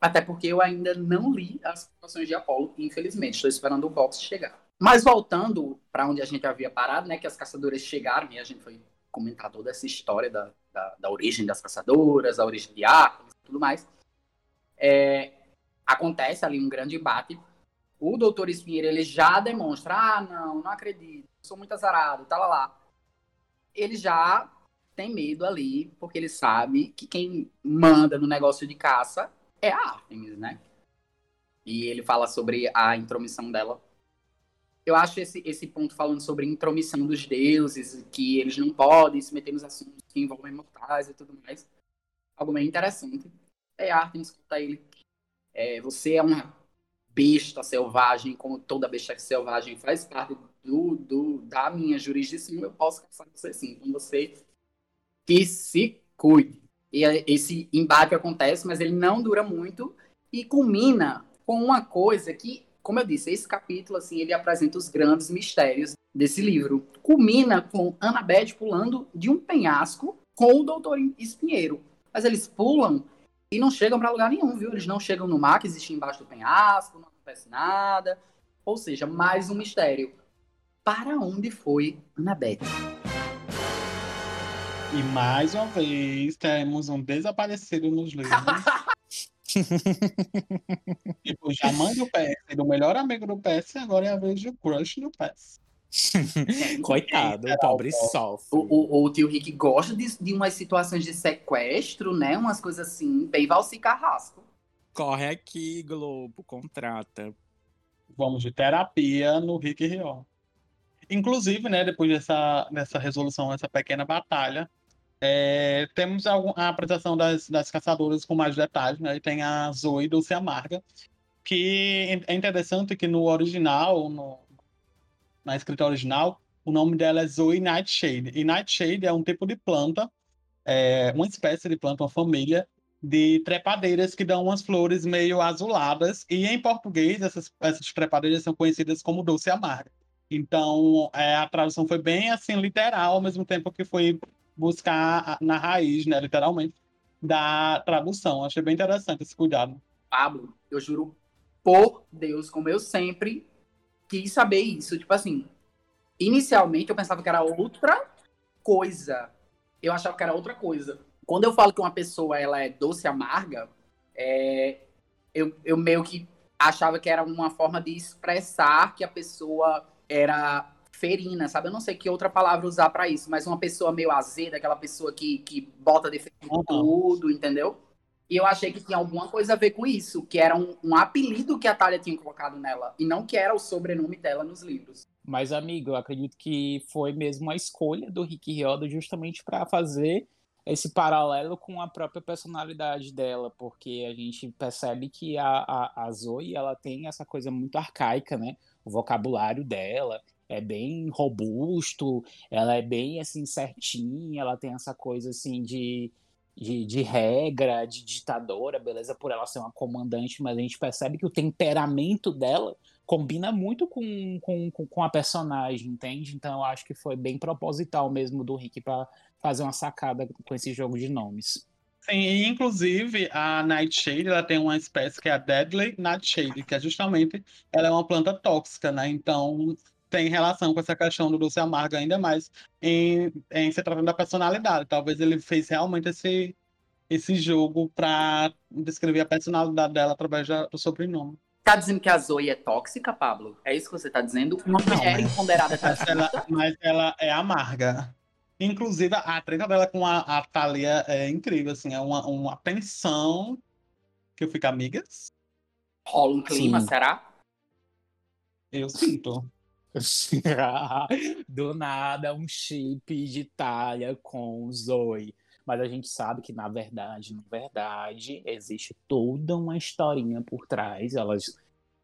Até porque eu ainda não li As Aprovações de Apolo, infelizmente. Estou esperando o box chegar. Mas voltando para onde a gente havia parado, né? Que as caçadoras chegaram e a gente foi comentar toda essa história da, da, da origem das caçadoras, a origem de Ártemis e tudo mais. É, acontece ali um grande embate. O doutor Espinheiro, ele já demonstra, ah, não, não acredito, sou muito azarado, tá lá lá. Ele já tem medo ali, porque ele sabe que quem manda no negócio de caça é a Ártemis, né? E ele fala sobre a intromissão dela. Eu acho esse, esse ponto falando sobre intromissão dos deuses, que eles não podem se meter nos assuntos que envolvem mortais e tudo mais. Algo meio interessante. É a Ártemis que conta ele. É, você é uma besta selvagem, como toda besta selvagem faz parte do, do, da minha jurisdição. Eu posso caçar você sim. Então você que se cuide. E esse embate acontece, mas ele não dura muito e culmina com uma coisa que, como eu disse, esse capítulo, assim, ele apresenta os grandes mistérios desse livro. Culmina com Annabeth pulando de um penhasco com o doutor Espinheiro. Mas eles pulam e não chegam para lugar nenhum, viu? Eles não chegam no mar que existe embaixo do penhasco, não acontece nada. Ou seja, mais um mistério. Para onde foi Annabeth? E mais uma vez, temos um desaparecido nos livros. Tipo, já manda o Percy, do melhor amigo do Percy, agora é a vez do crush do Percy. Coitado, o pobre sofre. O, o, o tio Rick gosta de, de umas situações de sequestro, né? Umas coisas assim, bem valsi carrasco. Corre aqui, Globo, contrata. Vamos de terapia no Rick Riordan. Inclusive, né, depois dessa, dessa resolução, essa pequena batalha, é, temos a, a apresentação das, das caçadoras com mais detalhes, né? E tem a Zoe e Doce Amarga, que é interessante que no original, no, na escrita original, o nome dela é Zoe Nightshade. E Nightshade é um tipo de planta, é, uma espécie de planta, uma família de trepadeiras que dão umas flores meio azuladas. E em português, essas, essas trepadeiras são conhecidas como Doce Amarga. Então, é, a tradução foi bem, assim, literal, ao mesmo tempo que foi buscar na raiz, né, literalmente, da tradução. Achei bem interessante esse cuidado. Pablo, eu juro por Deus, como eu sempre quis saber isso. Tipo assim, inicialmente eu pensava que era outra coisa. Eu achava que era outra coisa. Quando eu falo que uma pessoa, ela é doce amarga, é, eu, eu meio que achava que era uma forma de expressar que a pessoa era ferina, sabe? Eu não sei que outra palavra usar pra isso, mas uma pessoa meio azeda, aquela pessoa que, que bota defeito em tudo, entendeu? E eu achei que tinha alguma coisa a ver com isso, que era um, um apelido que a Thalia tinha colocado nela, e não que era o sobrenome dela nos livros. Mas, amigo, eu acredito que foi mesmo a escolha do Rick Riordan justamente pra fazer esse paralelo com a própria personalidade dela, porque a gente percebe que a, a, a Zoe, ela tem essa coisa muito arcaica, né? O vocabulário dela é bem robusto, ela é bem, assim, certinha, ela tem essa coisa, assim, de, de, de regra, de ditadora, beleza? Por ela ser uma comandante, mas a gente percebe que o temperamento dela combina muito com, com, com a personagem, entende? Então eu acho que foi bem proposital mesmo do Rick para fazer uma sacada com esse jogo de nomes. Sim, e inclusive a Nightshade, ela tem uma espécie que é a Deadly Nightshade, que é justamente, ela é uma planta tóxica, né? Então tem relação com essa questão do Doce Amarga ainda mais em, em se tratando da personalidade. Talvez ele fez realmente esse, esse jogo para descrever a personalidade dela através do sobrenome. Tá dizendo que a Zoe é tóxica, Pablo? É isso que você tá dizendo? Uma mulher empoderada tá ela, mas ela é amarga. Inclusive, a treta dela com a, a Thalia é incrível, assim. É uma, uma tensão que eu fico amigas. Rola um clima, sim. Será? Eu sinto. Do nada, um chip de Thalia com Zoe. Mas a gente sabe que, na verdade, na verdade, existe toda uma historinha por trás. Elas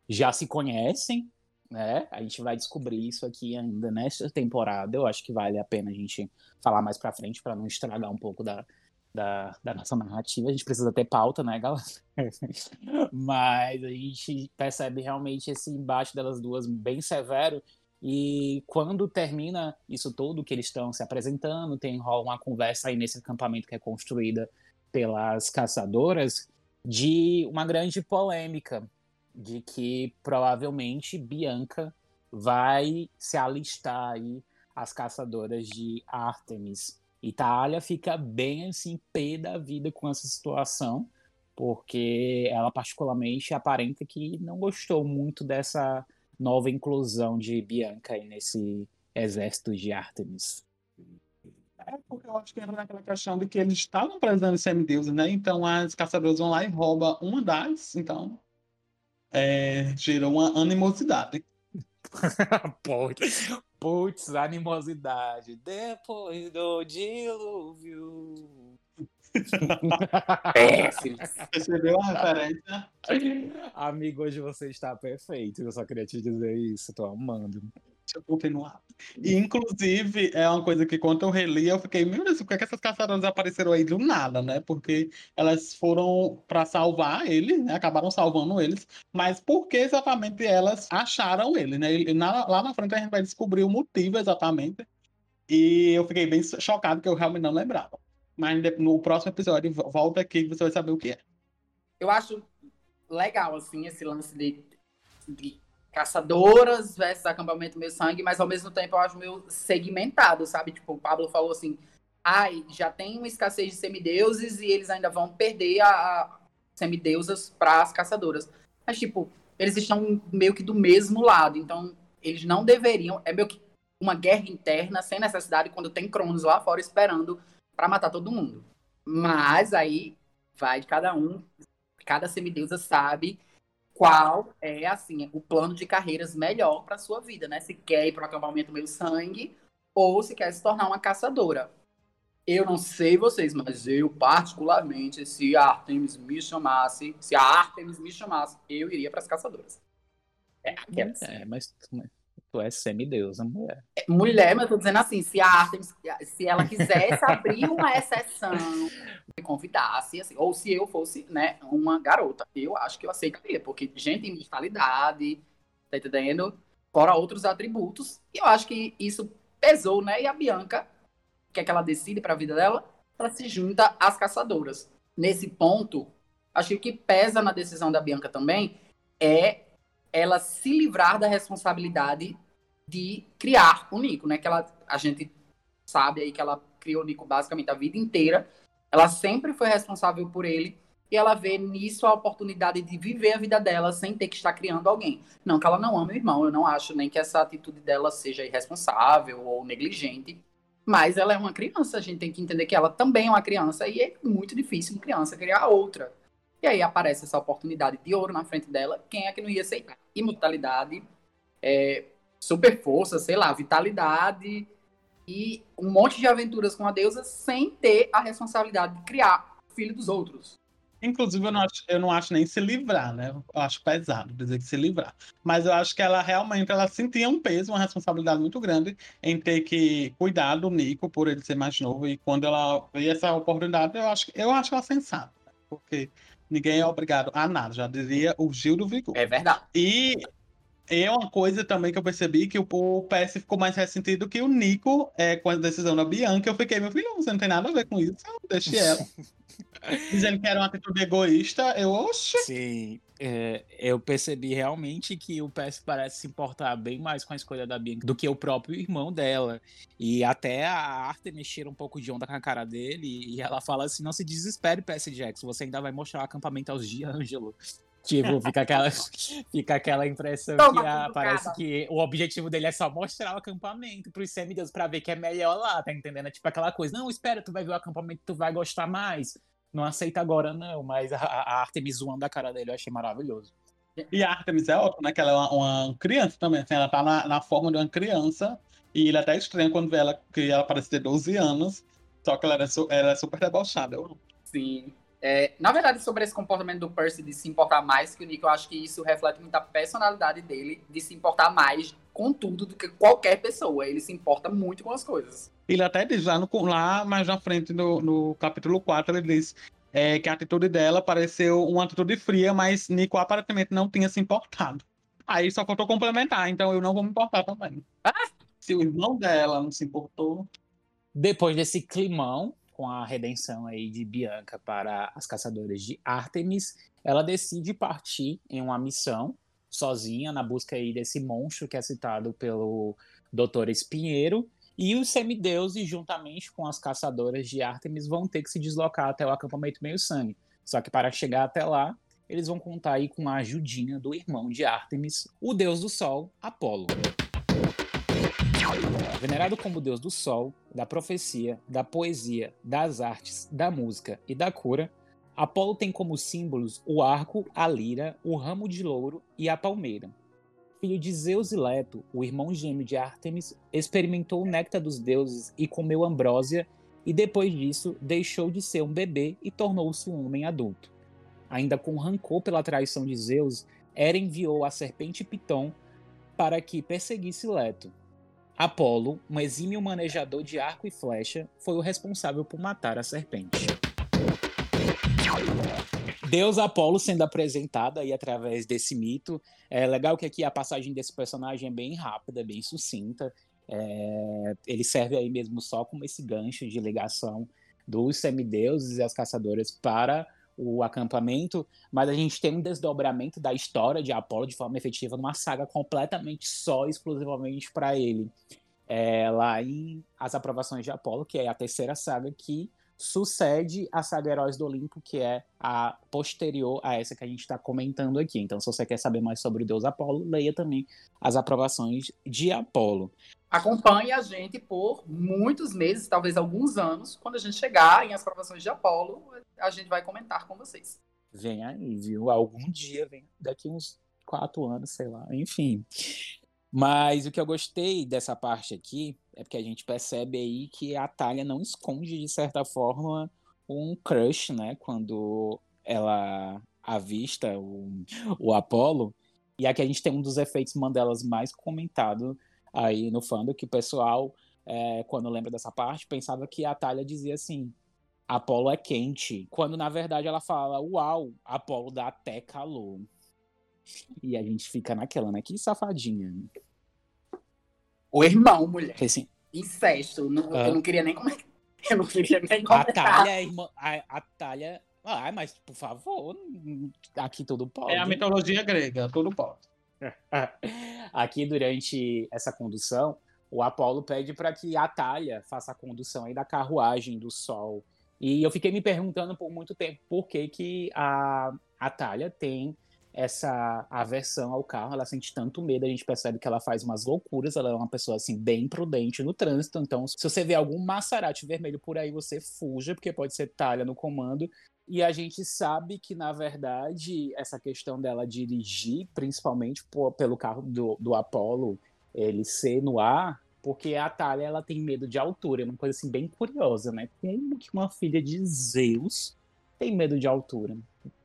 já se conhecem, né? A gente vai descobrir isso aqui ainda nesta temporada. Eu acho que vale a pena a gente falar mais pra frente para não estragar um pouco da, da, da nossa narrativa. A gente precisa ter pauta, né, galera? Mas a gente percebe realmente esse embate delas duas bem severo. E quando termina isso tudo, que eles estão se apresentando, tem rola uma conversa aí nesse acampamento que é construída pelas caçadoras, de uma grande polêmica, de que provavelmente Bianca vai se alistar aí às caçadoras de Ártemis. E Thalia fica bem assim, pé da vida com essa situação, porque ela particularmente aparenta que não gostou muito dessa nova inclusão de Bianca aí nesse exército de Artemis. É porque eu acho que entra naquela questão de que eles estavam precisando de semideuses, né? Então as caçadoras vão lá e roubam uma das, então é, gerou uma animosidade. Putz, putz, animosidade. Depois do dilúvio. Péssimo. Percebeu a referência? Amigo, hoje você está perfeito. Eu só queria te dizer isso, tô amando. eu voltei no ar. E, inclusive, é uma coisa que quando eu reli, eu fiquei, meu Deus, por que, é que essas caçadoras apareceram aí do nada, né? Porque elas foram para salvar ele, né? Acabaram salvando eles, mas por que exatamente elas acharam ele, né? E na, lá na frente a gente vai descobrir o motivo exatamente. E eu fiquei bem chocado, que eu realmente não lembrava. Mas no próximo episódio, volta aqui e você vai saber o que é. Eu acho legal, assim, esse lance de... de... caçadoras versus acampamento meio sangue, mas ao mesmo tempo eu acho meio segmentado, sabe? Tipo, o Pablo falou assim, ai, já tem uma escassez de semideuses e eles ainda vão perder a, a semideusas para as caçadoras. Mas, tipo, eles estão meio que do mesmo lado, então eles não deveriam, é meio que uma guerra interna sem necessidade, quando tem Cronos lá fora esperando para matar todo mundo. Mas aí vai de cada um, cada semideusa sabe qual é, assim, o plano de carreiras melhor para sua vida, né? Se quer ir para o acampamento meio sangue ou se quer se tornar uma caçadora. Eu não sei vocês, mas eu, particularmente, se a Artemis me chamasse, se a Artemis me chamasse, eu iria para as caçadoras. É, aquelas. É, mas tu, tu é semideusa, mulher. É, mulher, mas eu tô dizendo assim, se a Artemis, se ela quisesse abrir uma exceção, me convidasse, assim, ou se eu fosse, né, uma garota, eu acho que eu aceitaria, porque gente em mentalidade, tá entendendo? Fora outros atributos, e eu acho que isso pesou, né? E a Bianca, o que é que ela decide pra vida dela? Ela se junta às caçadoras. Nesse ponto, acho que o que pesa na decisão da Bianca também é ela se livrar da responsabilidade de criar o Nico, né? Que ela, a gente sabe aí que ela criou o Nico basicamente a vida inteira. Ela sempre foi responsável por ele e ela vê nisso a oportunidade de viver a vida dela sem ter que estar criando alguém. Não que ela não ame o irmão, eu não acho nem que essa atitude dela seja irresponsável ou negligente, mas ela é uma criança, a gente tem que entender que ela também é uma criança e é muito difícil uma criança criar outra. E aí aparece essa oportunidade de ouro na frente dela, quem é que não ia aceitar? Imortalidade, é, super força, sei lá, vitalidade... E um monte de aventuras com a deusa sem ter a responsabilidade de criar filho dos outros. Inclusive, eu não acho, eu não acho nem se livrar, né? Eu acho pesado dizer que se livrar. Mas eu acho que ela realmente ela sentia um peso, uma responsabilidade muito grande em ter que cuidar do Nico por ele ser mais novo. E quando ela vê essa oportunidade, eu acho, eu acho ela sensata. Né? Porque ninguém é obrigado a nada, já diria o Gil do Vigor. É verdade. E... é uma coisa também que eu percebi, que o P S ficou mais ressentido que o Nico é, com a decisão da Bianca. Eu fiquei, meu filho, você não tem nada a ver com isso, eu deixei ela. Dizendo que era uma atitude egoísta, eu, oxe. Sim, é, eu percebi realmente que o P S parece se importar bem mais com a escolha da Bianca do que o próprio irmão dela. E até a Artemis tira um pouco de onda com a cara dele e ela fala assim, não se desespere, P S Jackson, você ainda vai mostrar o acampamento aos dias, Ângelo. Tipo, fica aquela, fica aquela impressão Toma que ah, parece cara. que o objetivo dele é só mostrar o acampamento pros semideuses pra ver que é melhor lá, tá entendendo? É tipo aquela coisa, não, espera, tu vai ver o acampamento, tu vai gostar mais. Não aceita agora não, mas a, a Artemis zoando a cara dele eu achei maravilhoso. E a Artemis é outra, né, que ela é uma, uma criança também, assim, ela tá na, na forma de uma criança e ele até estranha quando vê ela, que ela parece ter doze anos, só que ela era, ela era super debochada. Eu... Sim. É, na verdade, sobre esse comportamento do Percy de se importar mais que o Nico, eu acho que isso reflete muito a personalidade dele, de se importar mais com tudo do que qualquer pessoa. Ele se importa muito com as coisas. Ele até diz lá, no, lá mais na frente, no, no capítulo quatro, ele diz é, que a atitude dela pareceu uma atitude fria, mas Nico aparentemente não tinha se importado. Aí só faltou complementar, então eu não vou me importar também. Ah, se o irmão dela não se importou... Depois desse climão... com a redenção aí de Bianca para as caçadoras de Ártemis, ela decide partir em uma missão sozinha na busca aí desse monstro que é citado pelo doutor Espinheiro, e os semideuses juntamente com as caçadoras de Ártemis vão ter que se deslocar até o acampamento meio-sangue. Só que para chegar até lá, eles vão contar aí com a ajudinha do irmão de Ártemis, o deus do sol, Apolo. Venerado como deus do sol, da profecia, da poesia, das artes, da música e da cura, Apolo tem como símbolos o arco, a lira, o ramo de louro e a palmeira. Filho de Zeus e Leto, o irmão gêmeo de Ártemis, experimentou o néctar dos deuses e comeu ambrósia, e depois disso deixou de ser um bebê e tornou-se um homem adulto. Ainda com rancor pela traição de Zeus, Hera enviou a serpente Piton para que perseguisse Leto. Apolo, um exímio manejador de arco e flecha, foi o responsável por matar a serpente. Deus Apolo sendo apresentado aí através desse mito. É legal que aqui a passagem desse personagem é bem rápida, bem sucinta. É, ele serve aí mesmo só como esse gancho de ligação dos semideuses e as caçadoras para o acampamento, mas a gente tem um desdobramento da história de Apolo de forma efetiva numa saga completamente só, exclusivamente para ele. É, lá em As Aprovações de Apolo, que é a terceira saga que sucede a saga Heróis do Olimpo, que é a posterior a essa que a gente está comentando aqui. Então, se você quer saber mais sobre o Deus Apolo, leia também As Aprovações de Apolo. Acompanhe a gente por muitos meses, talvez alguns anos. Quando a gente chegar em As Aprovações de Apolo, a gente vai comentar com vocês. Vem aí, viu? Algum dia, vem daqui uns quatro anos, sei lá. Enfim. Mas o que eu gostei dessa parte aqui é porque a gente percebe aí que a Thalia não esconde, de certa forma, um crush, né? Quando ela avista o, o Apolo. E aqui a gente tem um dos efeitos Mandelas mais comentado aí no fandom, que o pessoal, é, quando lembra dessa parte, pensava que a Thalia dizia assim: Apolo é quente. Quando, na verdade, ela fala: uau, Apolo dá até calor. E a gente fica naquela, né? Que safadinha. O irmão, mulher. Assim, incesto. Não, uh, eu não queria nem comentar. Eu não queria nem comentar. A Thalia é irmã... A, a Thalia... Ah, mas por favor, aqui tudo pode. É a mitologia grega, tudo pode. Aqui, durante essa condução, o Apolo pede para que a Thalia faça a condução aí da carruagem do sol. E eu fiquei me perguntando por muito tempo por que que a, a Thalia tem essa aversão ao carro, ela sente tanto medo, a gente percebe que ela faz umas loucuras, ela é uma pessoa, assim, bem prudente no trânsito, então se você vê algum Maserati vermelho por aí, você fuja, porque pode ser Thalia no comando, e a gente sabe que, na verdade, essa questão dela dirigir, principalmente por, pelo carro do, do Apolo, ele ser no ar, porque a Thalia, ela tem medo de altura, é uma coisa, assim, bem curiosa, né? Como que uma filha de Zeus tem medo de altura?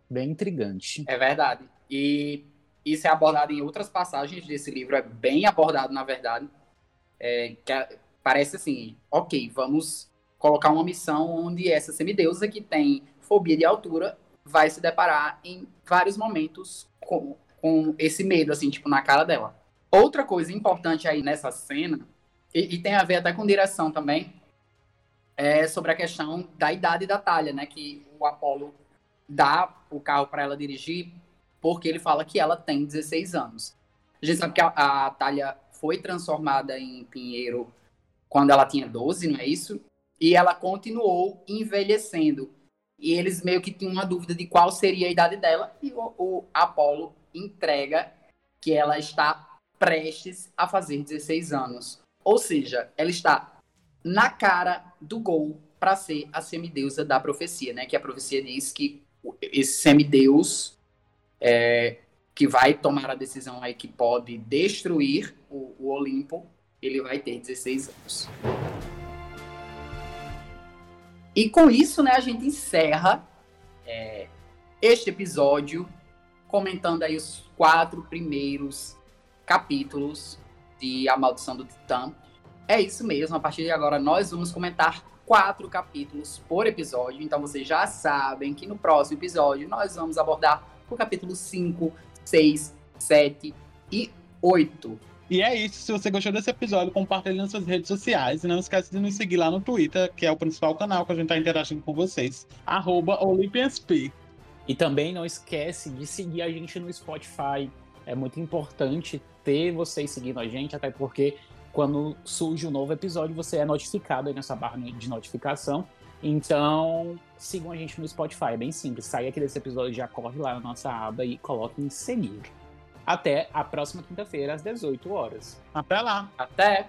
Bem intrigante. É verdade. E isso é abordado em outras passagens desse livro, é bem abordado, na verdade. É, que parece assim, ok, vamos colocar uma missão onde essa semideusa que tem fobia de altura vai se deparar em vários momentos com, com esse medo, assim, tipo, na cara dela. Outra coisa importante aí nessa cena, e, e tem a ver até com direção também, é sobre a questão da idade da Thalia, né, que o Apolo dá o carro para ela dirigir, porque ele fala que ela tem dezesseis anos. A gente sabe que a, a Thalia foi transformada em pinheiro quando ela tinha doze, não é isso? E ela continuou envelhecendo. E eles meio que tinham uma dúvida de qual seria a idade dela, e o, o Apolo entrega que ela está prestes a fazer dezesseis anos. Ou seja, ela está na cara do gol para ser a semideusa da profecia, né? Que a profecia diz que esse semideus é, que vai tomar a decisão aí que pode destruir o, o Olimpo, ele vai ter dezesseis anos. E com isso, né, a gente encerra é, este episódio comentando aí os quatro primeiros capítulos de A Maldição do Titã. É isso mesmo, a partir de agora nós vamos comentar quatro capítulos por episódio, então vocês já sabem que no próximo episódio nós vamos abordar o capítulo cinco, seis, sete e oito. E é isso, se você gostou desse episódio, compartilhe nas suas redes sociais e não esquece de nos seguir lá no Twitter, que é o principal canal que a gente está interagindo com vocês, arroba OlympiansP. E também não esquece de seguir a gente no Spotify, é muito importante ter vocês seguindo a gente, até porque quando surge um novo episódio, você é notificado aí nessa barra de notificação. Então, sigam a gente no Spotify, é bem simples. Sai aqui desse episódio, já corre lá na nossa aba e coloca em seguir. Até a próxima quinta-feira, às dezoito horas. Até lá! Até!